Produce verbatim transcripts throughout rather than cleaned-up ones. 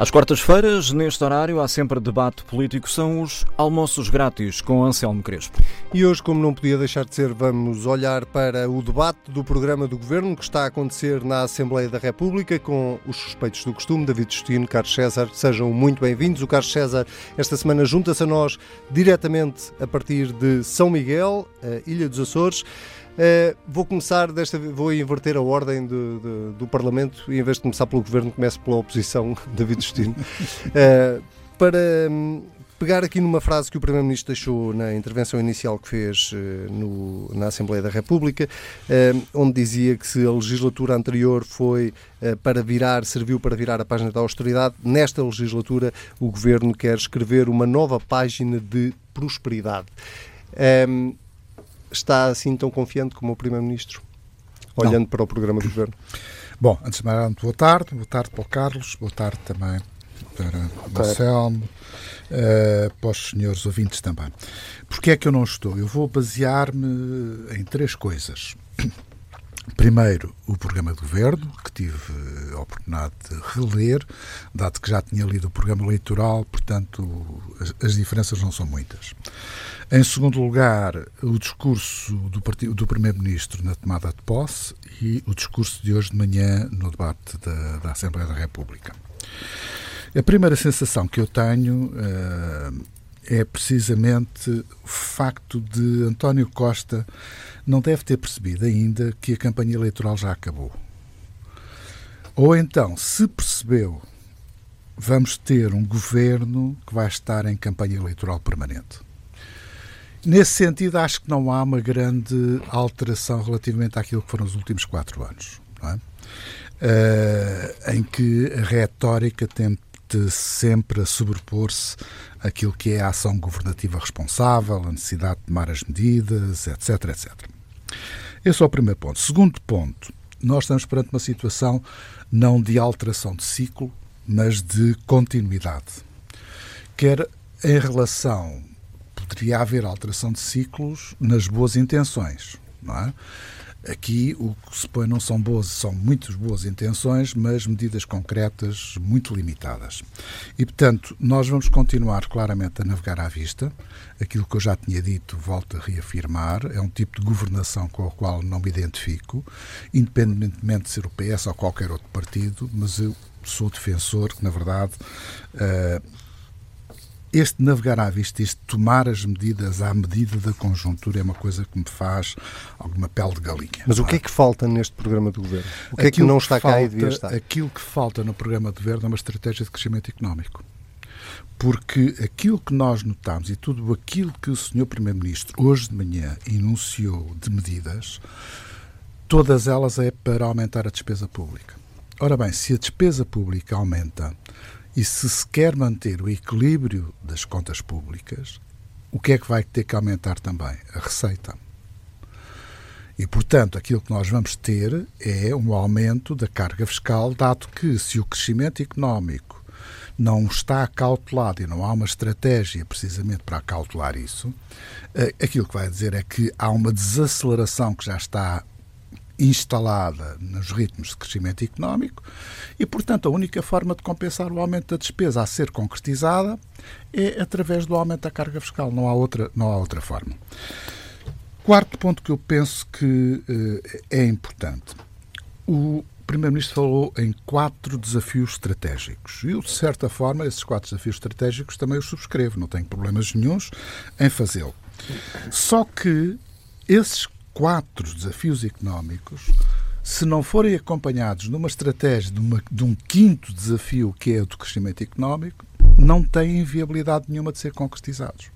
Às quartas-feiras, neste horário, há sempre debate político. São os almoços grátis com Anselmo Crespo. E hoje, como não podia deixar de ser, vamos olhar para o debate do programa do Governo que está a acontecer na Assembleia da República com os suspeitos do costume, David Justino, Carlos César. Sejam muito bem-vindos. O Carlos César, esta semana, junta-se a nós diretamente a partir de São Miguel, Ilha dos Açores. Uh, vou começar, desta vou inverter a ordem do, do, do Parlamento e em vez de começar pelo Governo, começo pela oposição, David Justino, uh, para um, pegar aqui numa frase que o Primeiro-Ministro deixou na intervenção inicial que fez uh, no, na Assembleia da República, uh, onde dizia que se a legislatura anterior foi uh, para virar, serviu para virar a página da austeridade, nesta legislatura o Governo quer escrever uma nova página de prosperidade. Um, Está assim tão confiante como o Primeiro-Ministro, olhando não. para o programa do Governo? Bom, antes de mais, boa tarde. Boa tarde para o Carlos, boa tarde também para o Marcelmo, uh, para os senhores ouvintes também. Porquê é que eu não estou? Eu vou basear-me em três coisas. Primeiro, o programa do Governo, que tive a oportunidade de reler, dado que já tinha lido o programa eleitoral, portanto, as, as diferenças não são muitas. Em segundo lugar, o discurso do, partido, do Primeiro-Ministro na tomada de posse e o discurso de hoje de manhã no debate da, da Assembleia da República. A primeira sensação que eu tenho uh, é precisamente o facto de António Costa não deve ter percebido ainda que a campanha eleitoral já acabou. Ou então, se percebeu, vamos ter um governo que vai estar em campanha eleitoral permanente. Nesse sentido, acho que não há uma grande alteração relativamente àquilo que foram os últimos quatro anos, não é? Uh, em que a retórica tem de sempre a sobrepor-se àquilo que é a ação governativa responsável, a necessidade de tomar as medidas, etc, etcétera. Esse é o primeiro ponto. Segundo ponto, nós estamos perante uma situação não de alteração de ciclo, mas de continuidade. Quer em relação, poderia haver alteração de ciclos nas boas intenções, não é? Aqui o que se põe não são boas, são muito boas intenções, mas medidas concretas muito limitadas. E, portanto, nós vamos continuar claramente a navegar à vista. Aquilo que eu já tinha dito, volto a reafirmar, é um tipo de governação com a qual não me identifico, independentemente de ser o P S ou qualquer outro partido, mas eu sou defensor que, na verdade, uh, este navegar à vista, este tomar as medidas à medida da conjuntura é uma coisa que me faz alguma pele de galinha. Mas o que é que falta neste programa do Governo? O que aquilo é que não está que cá falta, e devia estar? Aquilo que falta no programa do Governo é uma estratégia de crescimento económico. Porque aquilo que nós notamos e tudo aquilo que o senhor Primeiro-Ministro hoje de manhã enunciou de medidas, todas elas é para aumentar a despesa pública. Ora bem, se a despesa pública aumenta, e se se quer manter o equilíbrio das contas públicas, o que é que vai ter que aumentar também? A receita. E, portanto, aquilo que nós vamos ter é um aumento da carga fiscal, dado que, se o crescimento económico não está acautelado e não há uma estratégia precisamente para acautelar isso, aquilo que vai dizer é que há uma desaceleração que já está instalada nos ritmos de crescimento económico e, portanto, a única forma de compensar o aumento da despesa a ser concretizada é através do aumento da carga fiscal. Não há outra, não há outra forma. Quarto ponto que eu penso que eh, é importante. O Primeiro-Ministro falou em quatro desafios estratégicos. Eu, de certa forma, esses quatro desafios estratégicos também os subscrevo. Não tenho problemas nenhuns em fazê-lo. Só que esses quatro desafios económicos, se não forem acompanhados numa estratégia de, uma, de um quinto desafio, que é o do crescimento económico, não têm viabilidade nenhuma de ser concretizados.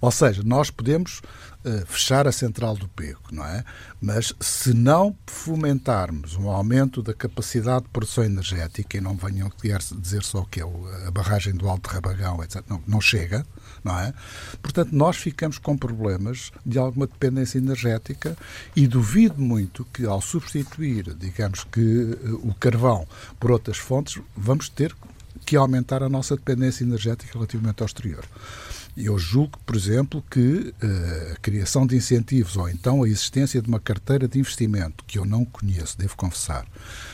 Ou seja, nós podemos uh, fechar a central do Pego, não é? Mas se não fomentarmos um aumento da capacidade de produção energética, e não venham dizer só que é a barragem do Alto Rabagão, etcétera, não, não chega, não é? Portanto, nós ficamos com problemas de alguma dependência energética e duvido muito que, ao substituir, digamos que, o carvão por outras fontes, vamos ter que aumentar a nossa dependência energética relativamente ao exterior. Eu julgo, por exemplo, que uh, a criação de incentivos ou então a existência de uma carteira de investimento, que eu não conheço, devo confessar,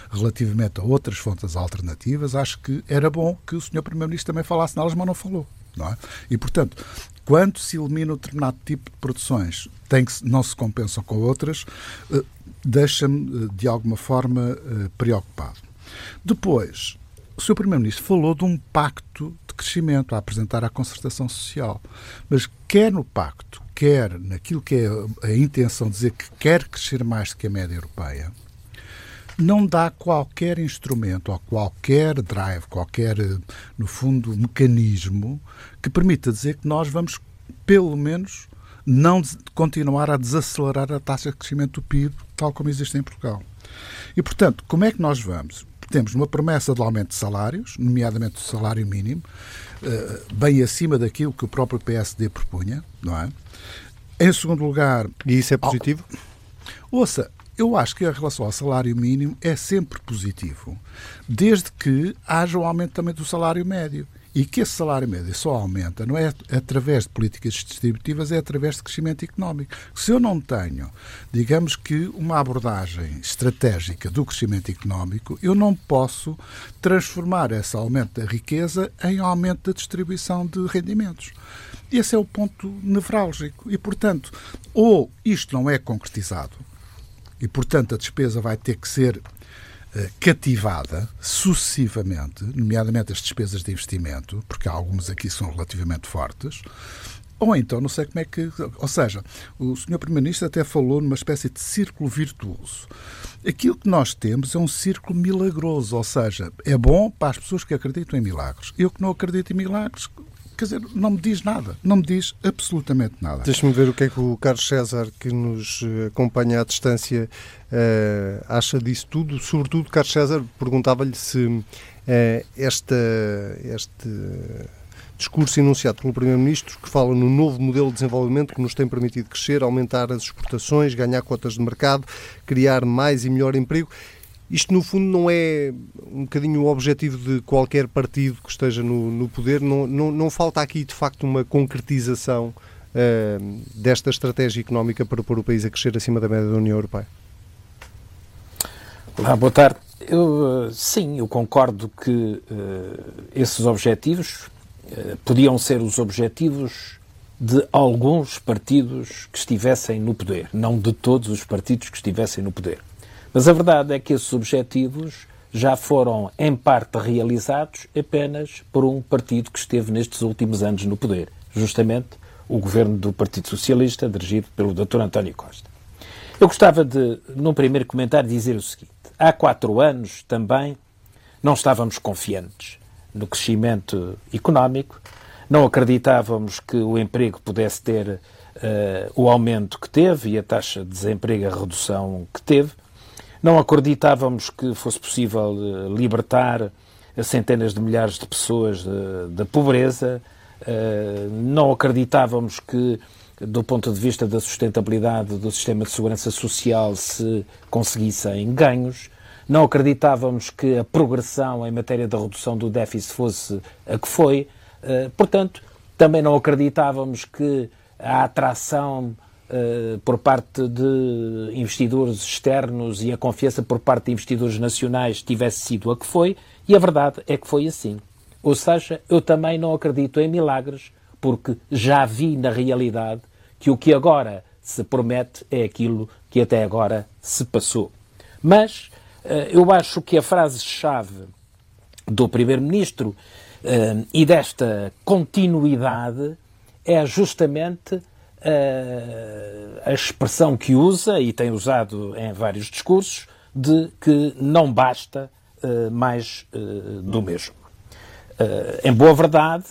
relativamente a outras fontes alternativas, acho que era bom que o senhor Primeiro-Ministro também falasse nelas, mas não falou. Não é? E, portanto, quando se elimina um determinado tipo de produções, tem que, não se compensam com outras, uh, deixa-me, de alguma forma, uh, preocupado. Depois, o senhor Primeiro-Ministro falou de um pacto de crescimento a apresentar à concertação social, mas quer no pacto, quer naquilo que é a intenção de dizer que quer crescer mais do que a média europeia, não dá qualquer instrumento ou qualquer drive, qualquer, no fundo, mecanismo que permita dizer que nós vamos, pelo menos, não continuar a desacelerar a taxa de crescimento do P I B, tal como existe em Portugal. E, portanto, como é que nós vamos? Temos uma promessa de aumento de salários, nomeadamente do salário mínimo, bem acima daquilo que o próprio P S D propunha, não é? Em segundo lugar... E isso é positivo? Ouça, eu acho que a relação ao salário mínimo é sempre positivo, desde que haja um aumento também do salário médio. E que esse salário médio só aumenta, não é através de políticas distributivas, é através de crescimento económico. Se eu não tenho, digamos que, uma abordagem estratégica do crescimento económico, eu não posso transformar esse aumento da riqueza em aumento da distribuição de rendimentos. Esse é o ponto nevrálgico. E, portanto, ou isto não é concretizado, e, portanto, a despesa vai ter que ser cativada sucessivamente, nomeadamente as despesas de investimento, porque algumas aqui são relativamente fortes, ou então não sei como é que... Ou seja, o senhor Primeiro-Ministro até falou numa espécie de círculo virtuoso. Aquilo que nós temos é um círculo milagroso, ou seja, é bom para as pessoas que acreditam em milagres. Eu que não acredito em milagres, quer dizer, não me diz nada, não me diz absolutamente nada. Deixa-me ver o que é que o Carlos César, que nos acompanha à distância, uh, acha disso tudo. Sobretudo, Carlos César, perguntava-lhe se uh, esta, este discurso enunciado pelo Primeiro-Ministro, que fala no novo modelo de desenvolvimento que nos tem permitido crescer, aumentar as exportações, ganhar cotas de mercado, criar mais e melhor emprego, isto, no fundo, não é um bocadinho o objetivo de qualquer partido que esteja no, no poder? Não, não, não falta aqui, de facto, uma concretização uh, desta estratégia económica para pôr o país a crescer acima da média da União Europeia? Olá, boa tarde. Eu, sim, eu concordo que uh, esses objetivos uh, podiam ser os objetivos de alguns partidos que estivessem no poder, não de todos os partidos que estivessem no poder. Mas a verdade é que esses objetivos já foram, em parte, realizados apenas por um partido que esteve nestes últimos anos no poder, justamente o governo do Partido Socialista, dirigido pelo doutor António Costa. Eu gostava de, num primeiro comentário, dizer o seguinte. Há quatro anos, também, não estávamos confiantes no crescimento económico, não acreditávamos que o emprego pudesse ter uh, o aumento que teve e a taxa de desemprego, a redução que teve. Não acreditávamos que fosse possível libertar centenas de milhares de pessoas da pobreza. Não acreditávamos que, do ponto de vista da sustentabilidade do sistema de segurança social, se conseguissem ganhos. Não acreditávamos que a progressão em matéria da redução do déficit fosse a que foi. Portanto, também não acreditávamos que a atração por parte de investidores externos e a confiança por parte de investidores nacionais tivesse sido a que foi, e a verdade é que foi assim. Ou seja, eu também não acredito em milagres, porque já vi na realidade que o que agora se promete é aquilo que até agora se passou. Mas eu acho que a frase-chave do Primeiro-Ministro e desta continuidade é justamente a expressão que usa, e tem usado em vários discursos, de que não basta uh, mais uh, do mesmo. Uh, em boa verdade,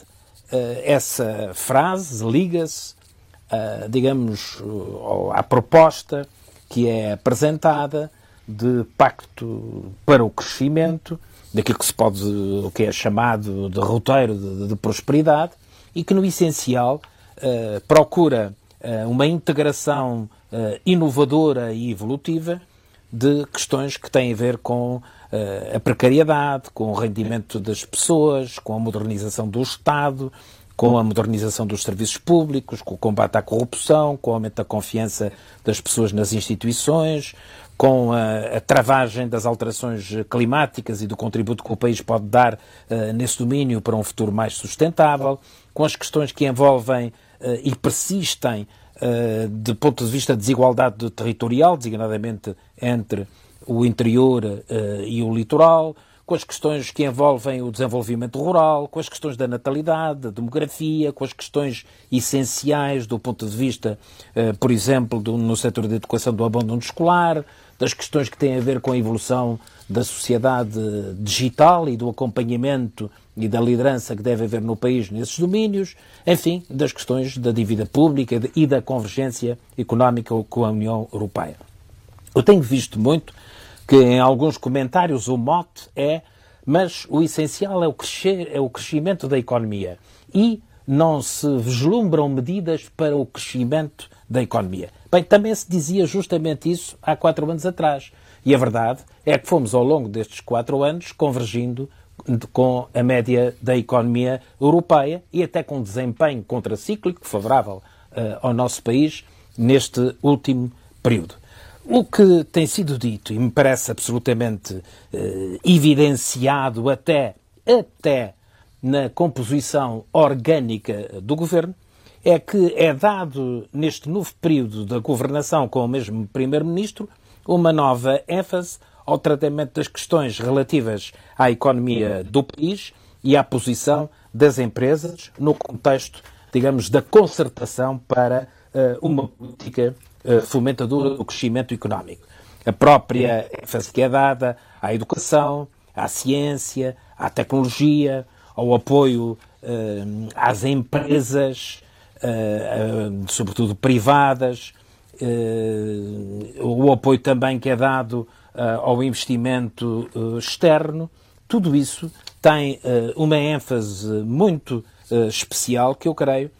uh, essa frase liga-se, uh, digamos, uh, à proposta que é apresentada de pacto para o crescimento, daquilo que se pode, o que é chamado de roteiro de, de prosperidade, e que, no essencial, uh, procura uma integração uh, inovadora e evolutiva de questões que têm a ver com uh, a precariedade, com o rendimento das pessoas, com a modernização do Estado, com a modernização dos serviços públicos, com o combate à corrupção, com o aumento da confiança das pessoas nas instituições, com a, a travagem das alterações climáticas e do contributo que o país pode dar uh, nesse domínio para um futuro mais sustentável, com as questões que envolvem uh, e persistem uh, do ponto de vista da desigualdade territorial, designadamente entre o interior uh, e o litoral, com as questões que envolvem o desenvolvimento rural, com as questões da natalidade, da demografia, com as questões essenciais do ponto de vista, eh, por exemplo, do, no setor da educação do abandono escolar, das questões que têm a ver com a evolução da sociedade digital e do acompanhamento e da liderança que deve haver no país nesses domínios, enfim, das questões da dívida pública e da convergência económica com a União Europeia. Eu tenho visto muito que em alguns comentários o mote é, mas o essencial é o, crescer, é o crescimento da economia e não se vislumbram medidas para o crescimento da economia. Bem, também se dizia justamente isso há quatro anos atrás e a verdade é que fomos ao longo destes quatro anos convergindo com a média da economia europeia e até com um desempenho contracíclico favorável uh, ao nosso país neste último período. O que tem sido dito, e me parece absolutamente eh, evidenciado até, até na composição orgânica do Governo, é que é dado, neste novo período da governação com o mesmo Primeiro-Ministro, uma nova ênfase ao tratamento das questões relativas à economia do país e à posição das empresas no contexto, digamos, da concertação para eh, uma política fomentadora do crescimento económico. A própria ênfase que é dada à educação, à ciência, à tecnologia, ao apoio eh, às empresas, eh, sobretudo privadas, eh, o apoio também que é dado eh, ao investimento eh, externo, tudo isso tem eh, uma ênfase muito eh, especial que eu creio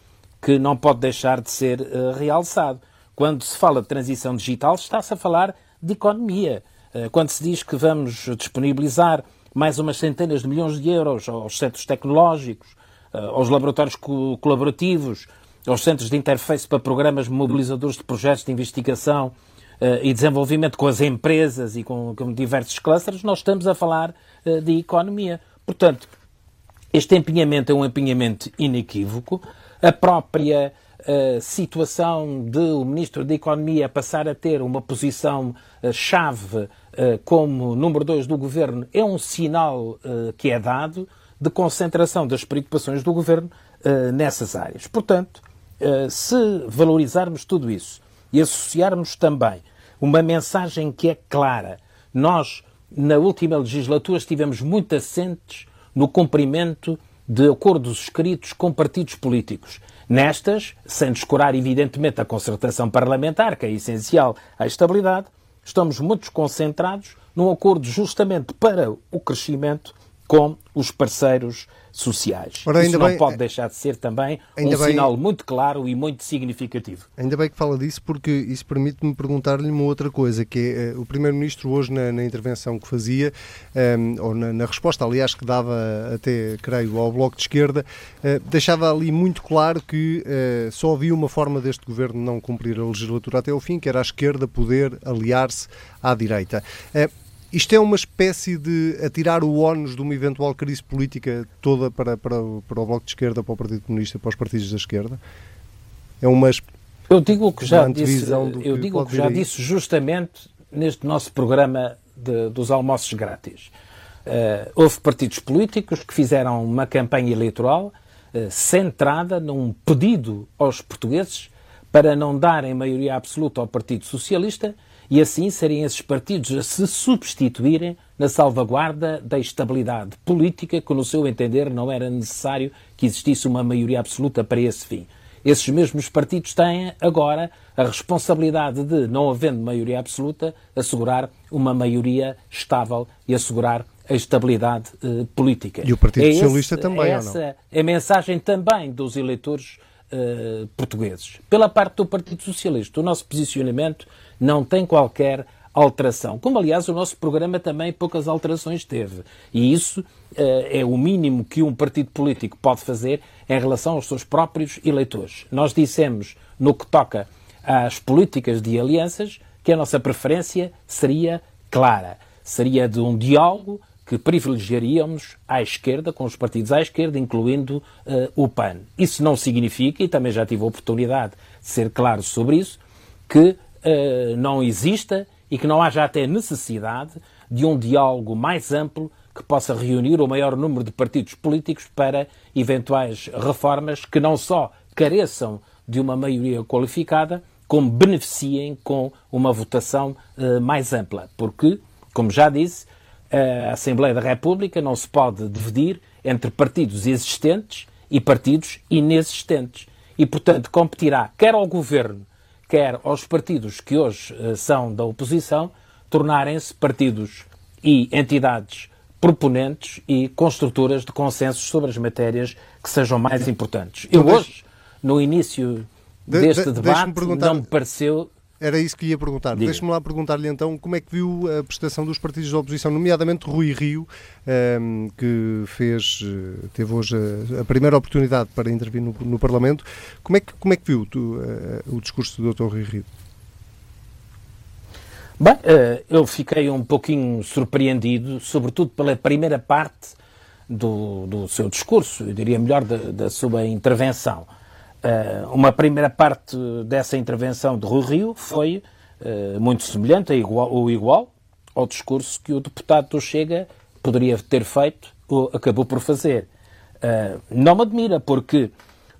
que não pode deixar de ser eh, realçado. Quando se fala de transição digital, está-se a falar de economia. Quando se diz que vamos disponibilizar mais umas centenas de milhões de euros aos centros tecnológicos, aos laboratórios colaborativos, aos centros de interface para programas mobilizadores de projetos de investigação e desenvolvimento com as empresas e com, com diversos clusters, nós estamos a falar de economia. Portanto, este empenhamento é um empenhamento inequívoco. A própria a situação de o Ministro da Economia passar a ter uma posição uh, chave uh, como número dois do Governo é um sinal uh, que é dado de concentração das preocupações do Governo uh, nessas áreas. Portanto, uh, se valorizarmos tudo isso e associarmos também uma mensagem que é clara, nós na última legislatura estivemos muito assentes no cumprimento de acordos escritos com partidos políticos. Nestas, sem descurar evidentemente a concertação parlamentar, que é essencial à estabilidade, estamos muito concentrados num acordo justamente para o crescimento com os parceiros sociais. Ora, isso não bem, pode deixar de ser também um bem, sinal muito claro e muito significativo. Ainda bem que fala disso, porque isso permite-me perguntar-lhe uma outra coisa, que é, o Primeiro-Ministro hoje na, na intervenção que fazia, um, ou na, na resposta, aliás, que dava até, creio, ao Bloco de Esquerda, uh, deixava ali muito claro que uh, só havia uma forma deste Governo não cumprir a legislatura até ao fim, que era a esquerda poder aliar-se à direita. Uh, Isto é uma espécie de atirar o ónus de uma eventual crise política toda para, para, para o Bloco de Esquerda, para o Partido Comunista, para os partidos da esquerda? É uma Eu digo que já disse, do, eu digo que já disse justamente neste nosso programa de, dos almoços grátis. Uh, houve partidos políticos que fizeram uma campanha eleitoral uh, centrada num pedido aos portugueses para não darem maioria absoluta ao Partido Socialista e assim serem esses partidos a se substituírem na salvaguarda da estabilidade política, que no seu entender não era necessário que existisse uma maioria absoluta para esse fim. Esses mesmos partidos têm agora a responsabilidade de, não havendo maioria absoluta, assegurar uma maioria estável e assegurar a estabilidade eh, política. E o Partido é Socialista esse, também, é ou não? Essa é a mensagem também dos eleitores Uh, portugueses. Pela parte do Partido Socialista, o nosso posicionamento não tem qualquer alteração, como aliás o nosso programa também poucas alterações teve, e isso uh, é o mínimo que um partido político pode fazer em relação aos seus próprios eleitores. Nós dissemos, no que toca às políticas de alianças, que a nossa preferência seria clara, seria de um diálogo que privilegiaríamos à esquerda, com os partidos à esquerda, incluindo uh, o P A N. Isso não significa, e também já tive a oportunidade de ser claro sobre isso, que uh, não exista e que não haja até necessidade de um diálogo mais amplo que possa reunir o maior número de partidos políticos para eventuais reformas que não só careçam de uma maioria qualificada, como beneficiem com uma votação uh, mais ampla. Porque, como já disse, a Assembleia da República não se pode dividir entre partidos existentes e partidos inexistentes. E, portanto, competirá quer ao Governo, quer aos partidos que hoje são da oposição, tornarem-se partidos e entidades proponentes e construtoras de consensos sobre as matérias que sejam mais importantes. Eu hoje, no início deste debate, não me pareceu... Era isso que ia perguntar. Deixe-me lá perguntar-lhe então como é que viu a prestação dos partidos da oposição, nomeadamente Rui Rio, que fez, teve hoje a primeira oportunidade para intervir no, no Parlamento. Como é que, como é que viu tu, o discurso do doutor Rui Rio? Bem, eu fiquei um pouquinho surpreendido, sobretudo pela primeira parte do, do seu discurso, eu diria melhor, da, da sua intervenção. Uh, uma primeira parte dessa intervenção de Rui Rio foi uh, muito semelhante, igual, ou igual, ao discurso que o deputado do Chega poderia ter feito ou acabou por fazer. Uh, não me admira, porque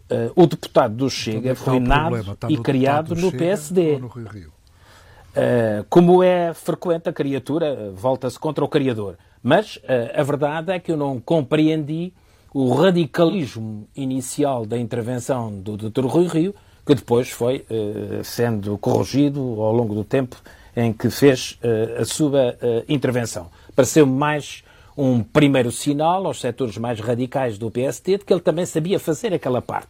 uh, o deputado do Chega foi nado e criado no P S D. No Rui Rio. Uh, como é frequente, a criatura volta-se contra o criador. Mas uh, a verdade é que eu não compreendi o radicalismo inicial da intervenção do doutor Rui Rio, que depois foi eh, sendo corrigido ao longo do tempo em que fez eh, a sua eh, intervenção. Pareceu-me mais um primeiro sinal aos setores mais radicais do P S D de que ele também sabia fazer aquela parte.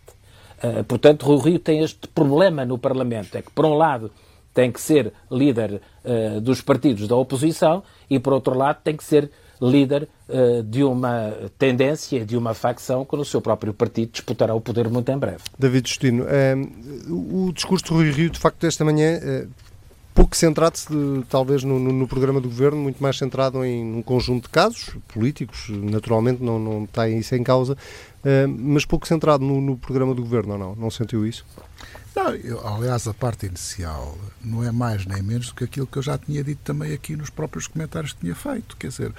Eh, portanto, Rui Rio tem este problema no Parlamento, é que, por um lado, tem que ser líder eh, dos partidos da oposição e, por outro lado, tem que ser líder uh, de uma tendência, de uma facção que no seu próprio partido disputará o poder muito em breve. David Justino, um, o discurso de Rui Rio, de facto, esta manhã, uh, pouco centrado-se, talvez, no, no programa do Governo, muito mais centrado em um conjunto de casos políticos, naturalmente, não, não está isso em causa, uh, mas pouco centrado no, no programa do Governo, ou não? Não sentiu isso? Não, eu, aliás, a parte inicial não é mais nem menos do que aquilo que eu já tinha dito também aqui nos próprios comentários que tinha feito. Quer dizer,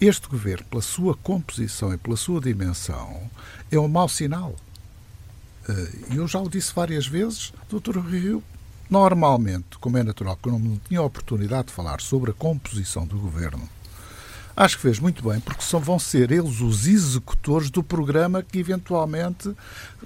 este governo, pela sua composição e pela sua dimensão, é um mau sinal. Eu já o disse várias vezes, doutor Rio, normalmente, como é natural que eu não tinha a oportunidade de falar sobre a composição do governo, acho que fez muito bem, porque só vão ser eles os executores do programa que eventualmente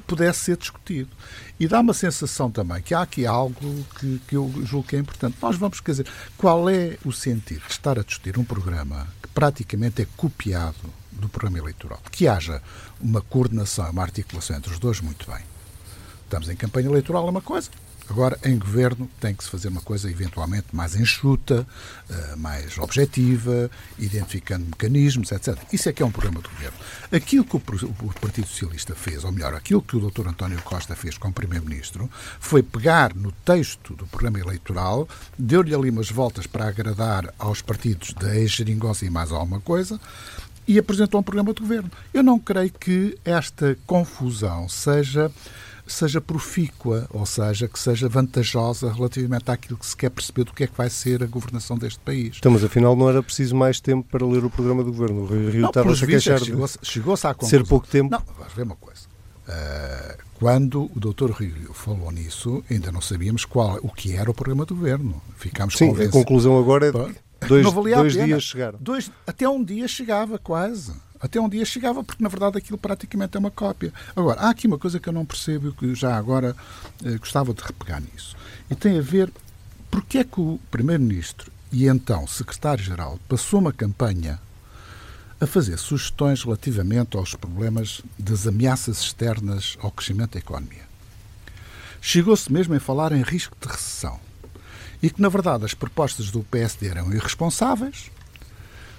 pudesse ser discutido. E dá uma sensação também que há aqui algo que, que eu julgo que é importante. Nós vamos, quer dizer, qual é o sentido de estar a discutir um programa que praticamente é copiado do programa eleitoral? Que haja uma coordenação, uma articulação entre os dois, muito bem. Estamos em campanha eleitoral, é uma coisa. Agora, em governo, tem que se fazer uma coisa eventualmente mais enxuta, mais objetiva, identificando mecanismos, etcétera. Isso é que é um programa de governo. Aquilo que o Partido Socialista fez, ou melhor, aquilo que o doutor António Costa fez como Primeiro-Ministro, foi pegar no texto do programa eleitoral, deu-lhe ali umas voltas para agradar aos partidos da ex-geringonça e mais alguma coisa, e apresentou um programa de governo. Eu não creio que esta confusão seja... seja profícua, ou seja, que seja vantajosa relativamente àquilo que se quer perceber do que é que vai ser a governação deste país. Então, mas afinal não era preciso mais tempo para ler o programa do Governo. O Rui Rio estava-se a queixar de chegou-se, chegou-se à conclusão. Ser pouco tempo. Não, vamos ver uma coisa. Uh, quando o doutor Rui Rio falou nisso, ainda não sabíamos qual, o que era o programa do Governo. Ficámos Sim, convencidos. A conclusão agora é de dois, não valia dois a pena. dias chegaram. Dois, até um dia chegava quase. Até um dia chegava, porque, na verdade, aquilo praticamente é uma cópia. Agora, há aqui uma coisa que eu não percebo e que já agora eh, gostava de repegar nisso. E tem a ver porque é que o Primeiro-Ministro e, então, Secretário-Geral passou uma campanha a fazer sugestões relativamente aos problemas das ameaças externas ao crescimento da economia. Chegou-se mesmo a falar em risco de recessão. e que, na verdade, as propostas do P S D eram irresponsáveis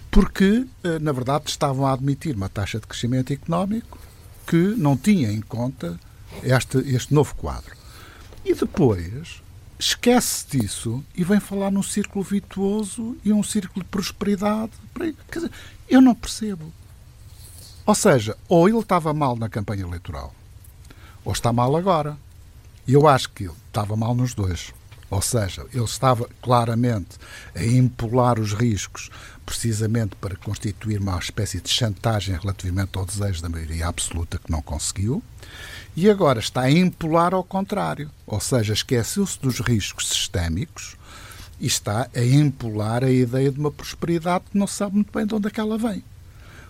porque, na verdade, estavam a admitir uma taxa de crescimento económico que não tinha em conta este, este novo quadro. E depois esquece disso e vem falar num círculo virtuoso e um círculo de prosperidade. Quer dizer, eu não percebo. Ou seja, ou ele estava mal na campanha eleitoral, ou está mal agora. E eu acho que ele estava mal nos dois. Ou seja, ele estava claramente a empolar os riscos precisamente para constituir uma espécie de chantagem relativamente ao desejo da maioria absoluta que não conseguiu, e agora está a empolar ao contrário. Ou seja, esqueceu-se dos riscos sistémicos e está a empolar a ideia de uma prosperidade que não sabe muito bem de onde é que ela vem.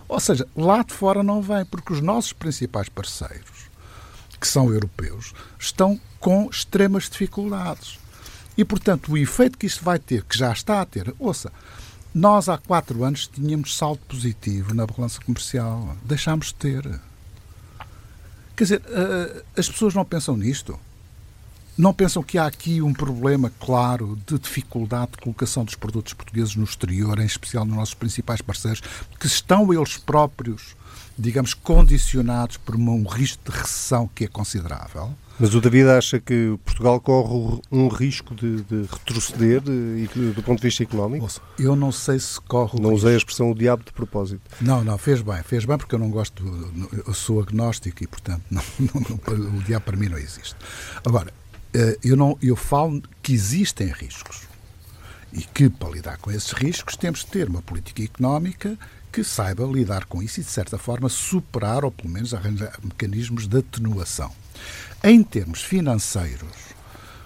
Ou seja, lá de fora não vem, porque os nossos principais parceiros, que são europeus, estão com extremas dificuldades. E, portanto, o efeito que isto vai ter, que já está a ter, ouça, nós há quatro anos tínhamos saldo positivo na balança comercial. Deixámos de ter. Quer dizer, as pessoas não pensam nisto. Não pensam que há aqui um problema, claro, de dificuldade de colocação dos produtos portugueses no exterior, em especial nos nossos principais parceiros, que estão eles próprios, digamos, condicionados por um risco de recessão que é considerável. Mas o David acha que Portugal corre um risco de, de retroceder de, de, do ponto de vista económico? Ouça, eu não sei se corre o risco. Não usei a expressão o diabo de propósito. Não, não, fez bem, fez bem porque eu não gosto, eu sou agnóstico e, portanto, não, não, não, o diabo para mim não existe. Agora, eu, não, eu falo que existem riscos e que, para lidar com esses riscos, temos de ter uma política económica que saiba lidar com isso e, de certa forma, superar ou, pelo menos, arranjar mecanismos de atenuação. Em termos financeiros,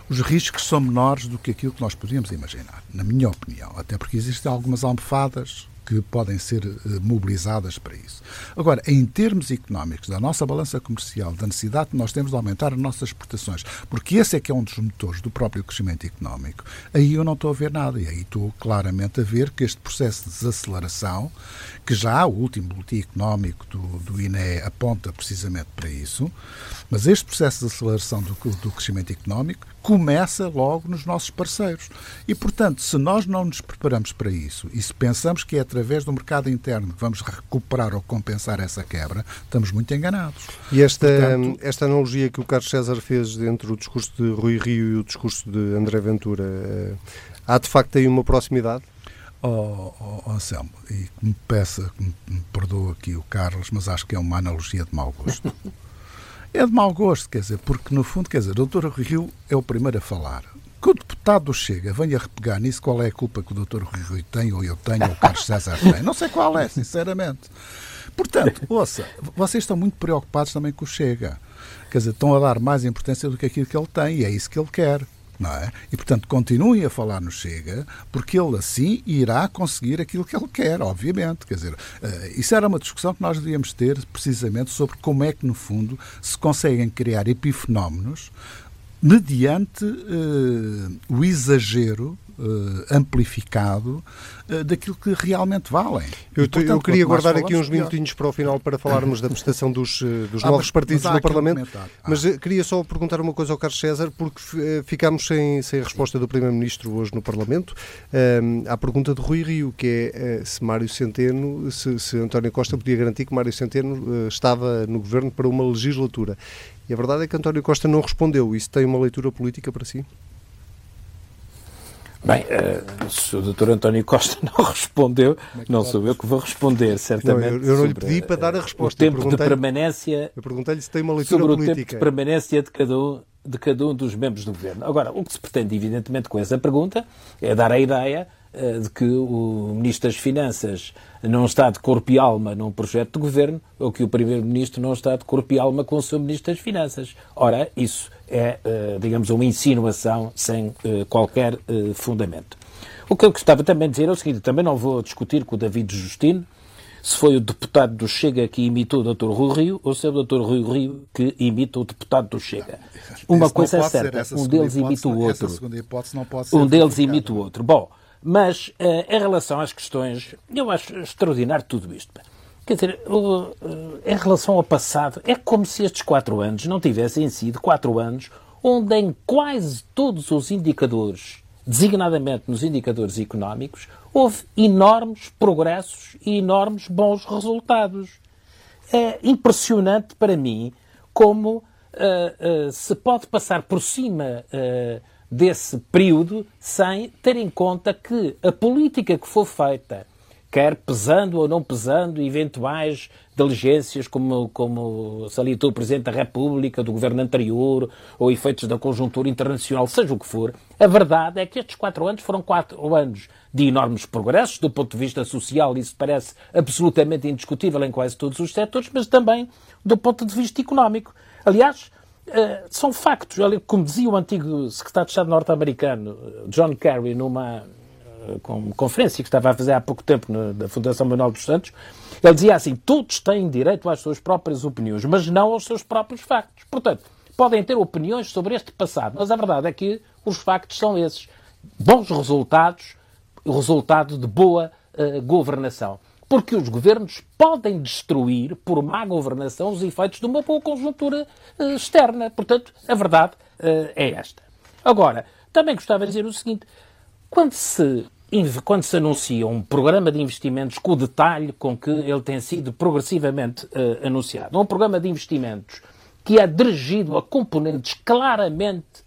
os riscos são menores do que aquilo que nós podíamos imaginar, na minha opinião, até porque existem algumas almofadas que podem ser eh, mobilizadas para isso. Agora, em termos económicos, da nossa balança comercial, da necessidade que nós temos de aumentar as nossas exportações, porque esse é que é um dos motores do próprio crescimento económico, aí eu não estou a ver nada, e aí estou claramente a ver que este processo de desaceleração, que já o último boletim económico do, do I N E aponta precisamente para isso, mas este processo de aceleração do, do crescimento económico começa logo nos nossos parceiros. E, portanto, se nós não nos preparamos para isso e se pensamos que é através do mercado interno que vamos recuperar ou compensar essa quebra, estamos muito enganados. E esta, portanto, esta analogia que o Carlos César fez entre o discurso de Rui Rio e o discurso de André Ventura, há de facto aí uma proximidade? Oh, oh, Anselmo, e me peça, me perdoa aqui o Carlos, mas acho que é uma analogia de mau gosto. É de mau gosto, quer dizer, porque no fundo, quer dizer, o doutor Rui Rio é o primeiro a falar. Que o deputado Chega venha repegar nisso qual é a culpa que o doutor Rui Rio tem, ou eu tenho, ou o Carlos César tem. Não sei qual é, sinceramente. Portanto, ouça, vocês estão muito preocupados também com o Chega. Quer dizer, estão a dar mais importância do que aquilo que ele tem, e é isso que ele quer. Não é? E, portanto, continuem a falar no Chega, porque ele, assim, irá conseguir aquilo que ele quer, obviamente. Quer dizer, uh, isso era uma discussão que nós devíamos ter, precisamente, sobre como é que, no fundo, se conseguem criar epifenómenos mediante uh, o exagero Uh, amplificado uh, daquilo que realmente valem. Eu, e, portanto, eu queria guardar falamos, aqui uns minutinhos para o final para falarmos da prestação dos, uh, dos ah, novos mas, partidos mas no Parlamento, ah. mas uh, queria só perguntar uma coisa ao Carlos César, porque uh, ficámos sem, sem a resposta do Primeiro-Ministro hoje no Parlamento, uh, à pergunta de Rui Rio, que é uh, se Mário Centeno, se, se António Costa podia garantir que Mário Centeno uh, estava no Governo para uma legislatura. E a verdade é que António Costa não respondeu. Isso tem uma leitura política para si? Bem, uh, se o doutor António Costa não respondeu, é não sou eu que vou responder, certamente. Não, eu, eu não lhe pedi para dar a resposta. O tempo de permanência... Eu perguntei-lhe se tem uma leitura sobre política. Sobre o tempo de permanência de cada, um, de cada um dos membros do Governo. Agora, o que se pretende, evidentemente, com essa pergunta, é dar a ideia uh, de que o Ministro das Finanças não está de corpo e alma num projeto de Governo, ou que o Primeiro-Ministro não está de corpo e alma com o seu Ministro das Finanças. Ora, isso... é, digamos, uma insinuação sem qualquer fundamento. O que eu gostava também de dizer é o seguinte, também não vou discutir com o David Justino se foi o deputado do Chega que imitou o doutor Rui Rio ou se é o doutor Rui Rio que imita o deputado do Chega. Não, uma coisa é certa, um deles imita o outro. Essa segunda hipótese não pode ser. Um deles imita o outro. Bom, mas em relação às questões, eu acho extraordinário tudo isto. Quer dizer, em relação ao passado, é como se estes quatro anos não tivessem sido quatro anos onde em quase todos os indicadores designadamente nos indicadores económicos, houve enormes progressos e enormes bons resultados. É impressionante para mim como uh, uh, se pode passar por cima uh, desse período sem ter em conta que a política que for feita, quer pesando ou não pesando eventuais diligências, como, como salientou o Presidente da República, do governo anterior, ou efeitos da conjuntura internacional, seja o que for, a verdade é que estes quatro anos foram quatro anos de enormes progressos, do ponto de vista social, isso parece absolutamente indiscutível em quase todos os setores, mas também do ponto de vista económico. Aliás, são factos. Como dizia o antigo secretário de Estado norte-americano, John Kerry, numa com conferência que estava a fazer há pouco tempo na Fundação Manuel dos Santos, ele dizia assim: todos têm direito às suas próprias opiniões, mas não aos seus próprios factos. Portanto, podem ter opiniões sobre este passado, mas a verdade é que os factos são esses. Bons resultados, resultado de boa uh, governação. Porque os governos podem destruir, por má governação, os efeitos de uma boa conjuntura uh, externa. Portanto, a verdade uh, é esta. Agora, também gostava de dizer o seguinte: quando se Quando se anuncia um programa de investimentos com o detalhe com que ele tem sido progressivamente uh, anunciado, um programa de investimentos que é dirigido a componentes claramente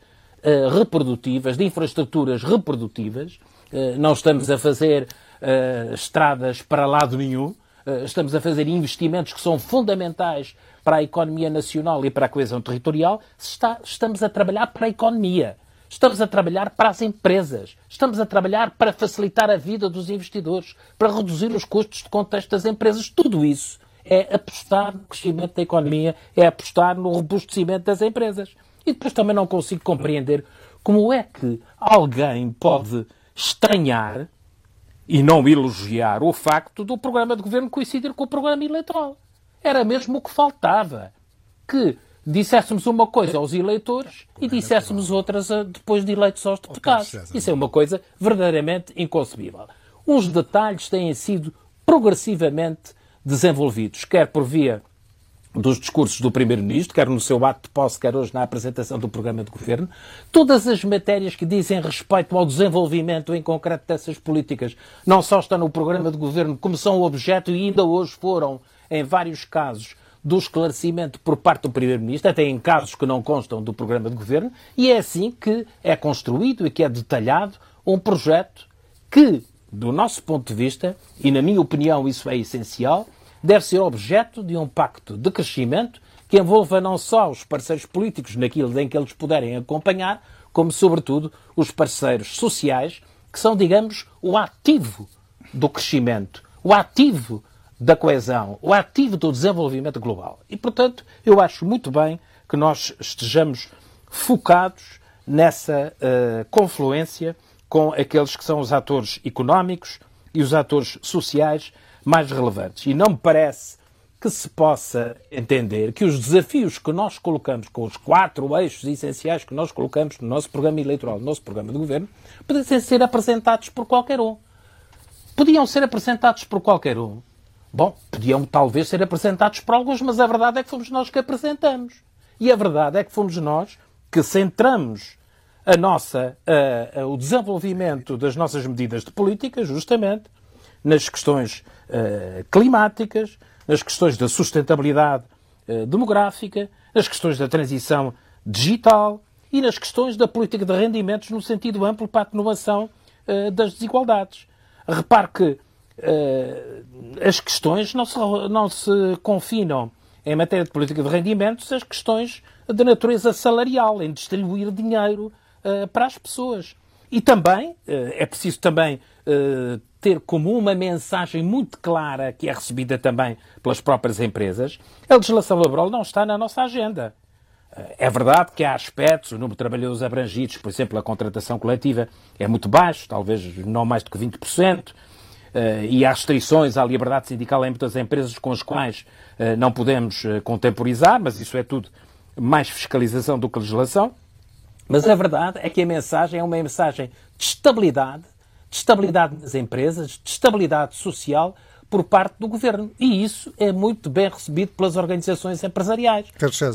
uh, reprodutivas, de infraestruturas reprodutivas, uh, não estamos a fazer uh, estradas para lado nenhum, uh, estamos a fazer investimentos que são fundamentais para a economia nacional e para a coesão territorial, está, estamos a trabalhar para a economia. Estamos a trabalhar para as empresas, estamos a trabalhar para facilitar a vida dos investidores, para reduzir os custos de contexto das empresas. Tudo isso é apostar no crescimento da economia, é apostar no robustecimento das empresas. E depois também não consigo compreender como é que alguém pode estranhar e não elogiar o facto do programa de governo coincidir com o programa eleitoral. Era mesmo o que faltava, que disséssemos uma coisa aos eleitores e disséssemos outras depois de eleitos aos deputados. Isso é uma coisa verdadeiramente inconcebível. Os detalhes têm sido progressivamente desenvolvidos, quer por via dos discursos do Primeiro-Ministro, quer no seu ato de posse, quer hoje na apresentação do programa de governo. Todas as matérias que dizem respeito ao desenvolvimento em concreto dessas políticas não só estão no programa de governo, como são objeto, e ainda hoje foram, em vários casos, do esclarecimento por parte do Primeiro-Ministro, até em casos que não constam do programa de governo, e é assim que é construído e que é detalhado um projeto que, do nosso ponto de vista, e na minha opinião isso é essencial, deve ser objeto de um pacto de crescimento que envolva não só os parceiros políticos naquilo em que eles puderem acompanhar, como, sobretudo, os parceiros sociais, que são, digamos, o ativo do crescimento, o ativo da coesão, o ativo do desenvolvimento global. E, portanto, eu acho muito bem que nós estejamos focados nessa uh, confluência com aqueles que são os atores económicos e os atores sociais mais relevantes. E não me parece que se possa entender que os desafios que nós colocamos, com os quatro eixos essenciais que nós colocamos no nosso programa eleitoral, no nosso programa de governo, pudessem ser apresentados por qualquer um. Podiam ser apresentados por qualquer um. Bom, podiam talvez ser apresentados por alguns, mas a verdade é que fomos nós que apresentamos. E a verdade é que fomos nós que centramos a nossa, a, a, o desenvolvimento das nossas medidas de política, justamente, nas questões uh, climáticas, nas questões da sustentabilidade uh, demográfica, nas questões da transição digital e nas questões da política de rendimentos no sentido amplo para a atenuação uh, das desigualdades. Repare que as questões não se, não se confinam em matéria de política de rendimentos às questões de natureza salarial, em distribuir dinheiro uh, para as pessoas. E também, uh, é preciso também uh, ter como uma mensagem muito clara, que é recebida também pelas próprias empresas, a legislação laboral não está na nossa agenda. É verdade que há aspectos, o número de trabalhadores abrangidos, por exemplo, a contratação coletiva é muito baixo, talvez não mais do que vinte por cento, Uh, e há restrições à liberdade sindical em muitas empresas com as quais uh, não podemos uh, contemporizar, mas isso é tudo mais fiscalização do que legislação. Mas a verdade é que a mensagem é uma mensagem de estabilidade, de estabilidade nas empresas, de estabilidade social por parte do governo. E isso é muito bem recebido pelas organizações empresariais.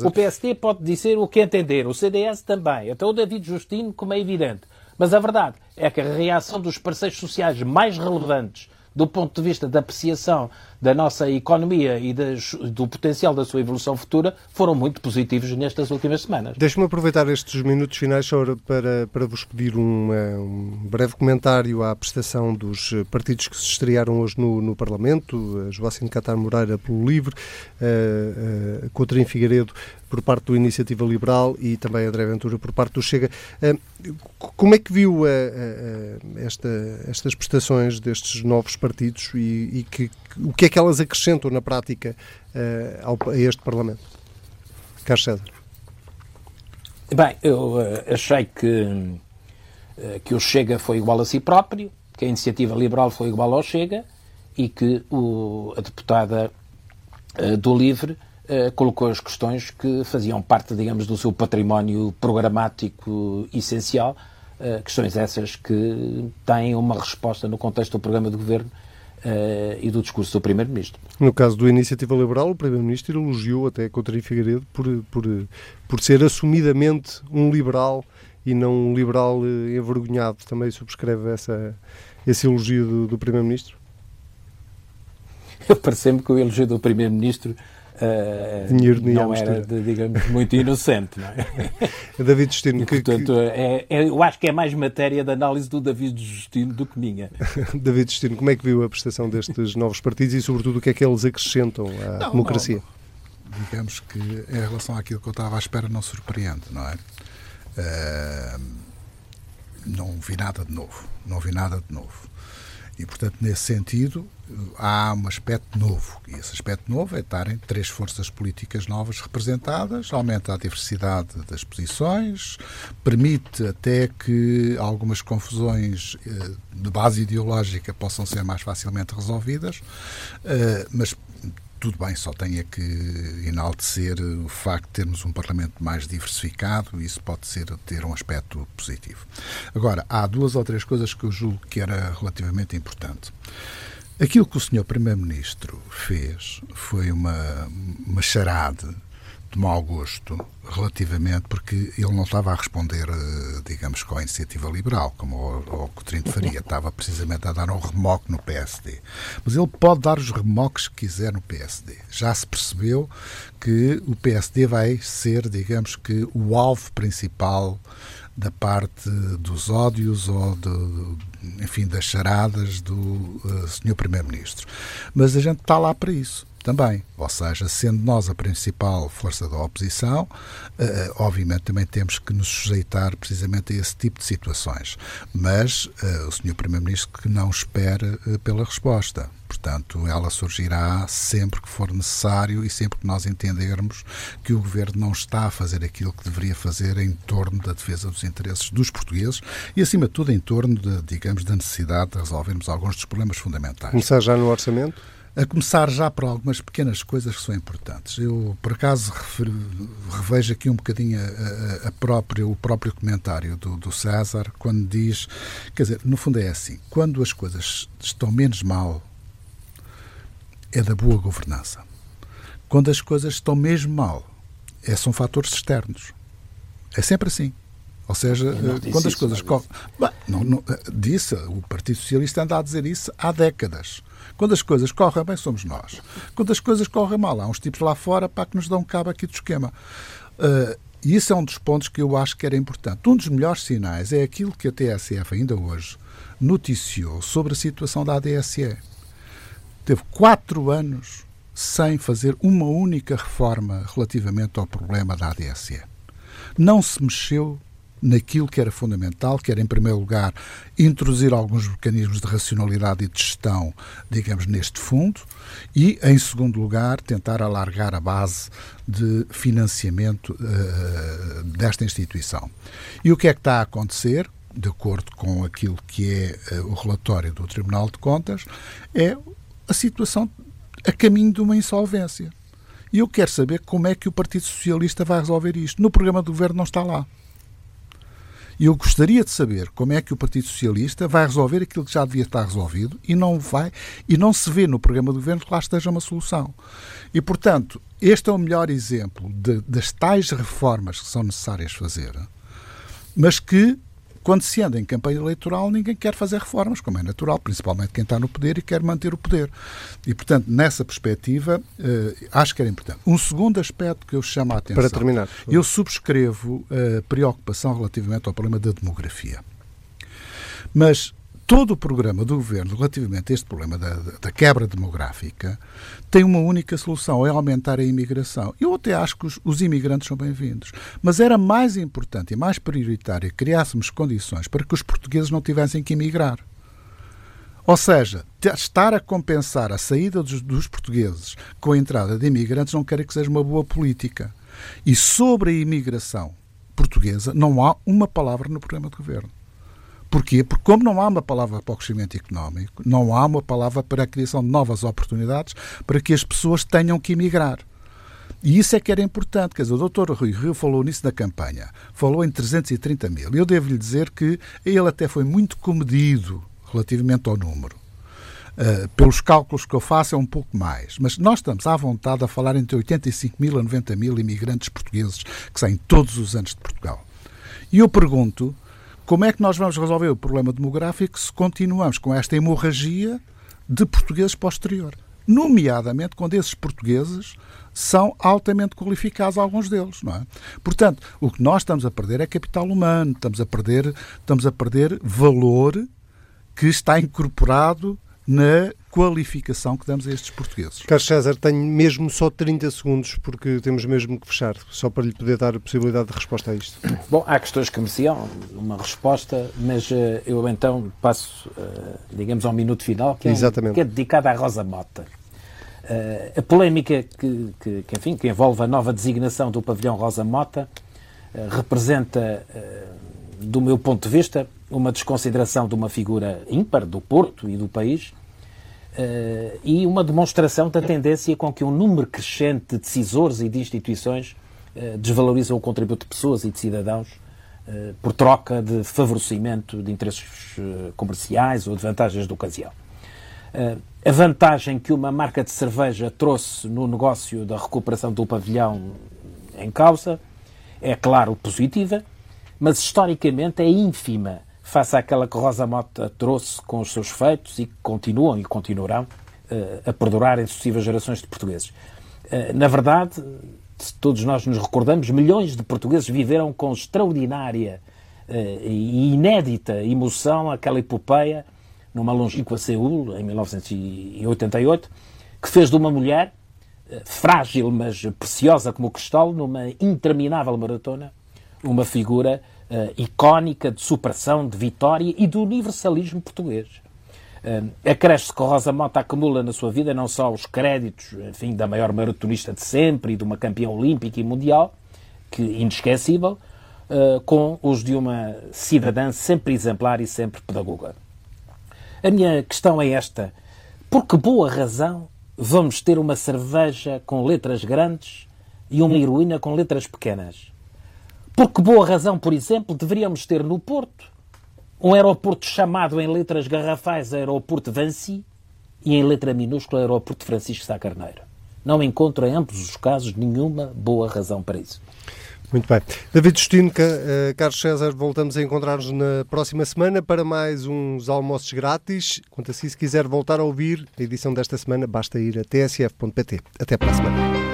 O P S D pode dizer o que entender, o C D S também, até o David Justino, como é evidente. Mas a verdade é que a reação dos parceiros sociais mais relevantes do ponto de vista da apreciação da nossa economia e das, do potencial da sua evolução futura, foram muito positivos nestas últimas semanas. Deixe-me aproveitar estes minutos finais para, para vos pedir um, um breve comentário à prestação dos partidos que se estrearam hoje no, no Parlamento, Joacim Catar Moraira pelo LIVRE, uh, uh, Cotrim Figueiredo por parte do Iniciativa Liberal e também André Ventura por parte do Chega. Uh, como é que viu uh, uh, esta, estas prestações destes novos partidos e, e que, o que é que elas acrescentam na prática uh, ao, a este Parlamento? Carlos César. Bem, eu uh, achei que, uh, que o Chega foi igual a si próprio, que a Iniciativa Liberal foi igual ao Chega e que o, a deputada uh, do LIVRE uh, colocou as questões que faziam parte, digamos, do seu património programático essencial. Uh, questões essas que têm uma resposta no contexto do programa de governo uh, e do discurso do Primeiro-Ministro. No caso da Iniciativa Liberal, o Primeiro-Ministro elogiou até Cotrim Figueiredo por, por, por ser assumidamente um liberal e não um liberal envergonhado. Também subscreve essa, esse elogio do, do Primeiro-Ministro? Eu parece-me que o elogio do Primeiro-Ministro Uh, não era, de, digamos, muito inocente, não é? David Justino, e, portanto, que, que... É, é, eu acho que é mais matéria de análise do David Justino do que minha. David Justino, como é que viu a prestação destes novos partidos e, sobretudo, o que é que eles acrescentam à não, democracia? Não, não. Digamos que, em relação àquilo que eu estava à espera, não surpreende, não é? Uh, não vi nada de novo. Não vi nada de novo. E, portanto, nesse sentido, há um aspecto novo. E esse aspecto novo é estarem três forças políticas novas representadas, aumenta a diversidade das posições, permite até que algumas confusões de base ideológica possam ser mais facilmente resolvidas, mas tudo bem, só tenho que enaltecer o facto de termos um Parlamento mais diversificado, isso pode ser, ter um aspecto positivo. Agora, há duas ou três coisas que eu julgo que era relativamente importante. Aquilo que o senhor Primeiro-Ministro fez foi uma, uma charade de mau gosto, relativamente, porque ele não estava a responder, digamos, com a Iniciativa Liberal, como o, o Cotrim faria, estava precisamente a dar um remoque no P S D. Mas ele pode dar os remoques que quiser no P S D. Já se percebeu que o P S D vai ser, digamos, que o alvo principal da parte dos ódios ou, de, enfim, das charadas do uh, senhor Primeiro-Ministro. Mas a gente está lá para isso também, ou seja, sendo nós a principal força da oposição, uh, obviamente também temos que nos sujeitar precisamente a esse tipo de situações, mas uh, o senhor Primeiro-Ministro que não espera uh, pela resposta, portanto ela surgirá sempre que for necessário e sempre que nós entendermos que o Governo não está a fazer aquilo que deveria fazer em torno da defesa dos interesses dos portugueses e acima de tudo em torno, de, digamos, da necessidade de resolvermos alguns dos problemas fundamentais. Começar já no orçamento? A começar já por algumas pequenas coisas que são importantes. Eu, por acaso, refer, revejo aqui um bocadinho a, a, a próprio, o próprio comentário do, do César, quando diz, quer dizer, no fundo é assim, quando as coisas estão menos mal, é da boa governança. Quando as coisas estão mesmo mal, é, são fatores externos. É sempre assim. Ou seja, quando as coisas... Bem, não, não, disse, o Partido Socialista anda a dizer isso há décadas. Quando as coisas correm bem, somos nós. Quando as coisas correm mal, há uns tipos lá fora para que nos dão cabo aqui do esquema. Uh, e isso é um dos pontos que eu acho que era importante. Um dos melhores sinais é aquilo que a T S F ainda hoje noticiou sobre a situação da A D S E. Teve quatro anos sem fazer uma única reforma relativamente ao problema da A D S E. Não se mexeu naquilo que era fundamental, que era, em primeiro lugar, introduzir alguns mecanismos de racionalidade e de gestão, digamos, neste fundo, e, em segundo lugar, tentar alargar a base de financiamento uh, desta instituição. E o que é que está a acontecer, de acordo com aquilo que é uh, o relatório do Tribunal de Contas, é a situação a caminho de uma insolvência. E eu quero saber como é que o Partido Socialista vai resolver isto. No programa do Governo não está lá. E eu gostaria de saber como é que o Partido Socialista vai resolver aquilo que já devia estar resolvido e não vai, e não se vê no programa do Governo que lá esteja uma solução. E, portanto, este é o melhor exemplo de, das tais reformas que são necessárias fazer, mas que Quando se anda em campanha eleitoral, ninguém quer fazer reformas, como é natural, principalmente quem está no poder e quer manter o poder. E, portanto, nessa perspectiva, uh, acho que era importante. Um segundo aspecto que eu chamo a atenção. Para terminar. Eu subscrevo a preocupação relativamente ao problema da demografia. Mas todo o programa do Governo relativamente a este problema da, da quebra demográfica tem uma única solução, é aumentar a imigração. Eu até acho que os, os imigrantes são bem-vindos, mas era mais importante e mais prioritário criássemos condições para que os portugueses não tivessem que emigrar. Ou seja, estar a compensar a saída dos, dos portugueses com a entrada de imigrantes não quer que seja uma boa política. E sobre a imigração portuguesa não há uma palavra no programa de governo. Porquê? Porque como não há uma palavra para o crescimento económico, não há uma palavra para a criação de novas oportunidades para que as pessoas tenham que emigrar. E isso é que era importante. Quer dizer, o doutor Rui Rio falou nisso na campanha. Falou em trezentos e trinta mil. Eu devo-lhe dizer que ele até foi muito comedido relativamente ao número. Uh, pelos cálculos que eu faço é um pouco mais, mas nós estamos à vontade a falar entre oitenta e cinco mil a noventa mil imigrantes portugueses que saem todos os anos de Portugal. E eu pergunto, como é que nós vamos resolver o problema demográfico se continuamos com esta hemorragia de portugueses para o exterior? Nomeadamente quando esses portugueses são altamente qualificados, alguns deles, não é? Portanto, o que nós estamos a perder é capital humano, estamos a perder, estamos a perder valor que está incorporado na qualificação que damos a estes portugueses. Carlos César, tenho mesmo só trinta segundos, porque temos mesmo que fechar, só para lhe poder dar a possibilidade de resposta a isto. Bom, há questões que mereciam uma resposta, mas uh, eu então passo, uh, digamos, ao minuto final, que é, um, que é dedicado à Rosa Mota. Uh, a polémica que, que, que, enfim, que envolve a nova designação do pavilhão Rosa Mota uh, representa, uh, do meu ponto de vista, uma desconsideração de uma figura ímpar do Porto e do país uh, e uma demonstração da tendência com que um número crescente de decisores e de instituições uh, desvalorizam o contributo de pessoas e de cidadãos uh, por troca de favorecimento de interesses uh, comerciais ou de vantagens de ocasião. Uh, a vantagem que uma marca de cerveja trouxe no negócio da recuperação do pavilhão em causa é, claro, positiva, mas historicamente é ínfima face àquela que Rosa Mota trouxe com os seus feitos e que continuam e continuarão uh, a perdurar em sucessivas gerações de portugueses. Uh, na verdade, se todos nós nos recordamos, milhões de portugueses viveram com extraordinária uh, e inédita emoção aquela epopeia numa longínqua Seul, em mil novecentos e oitenta e oito, que fez de uma mulher, uh, frágil mas preciosa como o cristal, numa interminável maratona, uma figura Uh, icónica de superação, de vitória e do universalismo português. Uh, acresce que Rosa Mota acumula na sua vida não só os créditos, enfim, da maior maratonista de sempre e de uma campeã olímpica e mundial, que inesquecível, uh, com os de uma cidadã sempre exemplar e sempre pedagoga. A minha questão é esta: por que boa razão vamos ter uma cerveja com letras grandes e uma heroína com letras pequenas? Por que boa razão, por exemplo, deveríamos ter no Porto um aeroporto chamado em letras garrafais Aeroporto Vancy e em letra minúscula Aeroporto Francisco Sá Carneiro? Não encontro em ambos os casos nenhuma boa razão para isso. Muito bem. David Justino, Carlos César, voltamos a encontrar-nos na próxima semana para mais uns almoços grátis. Quanto a si, se quiser voltar a ouvir a edição desta semana, basta ir a t s f ponto p t. Até para a semana.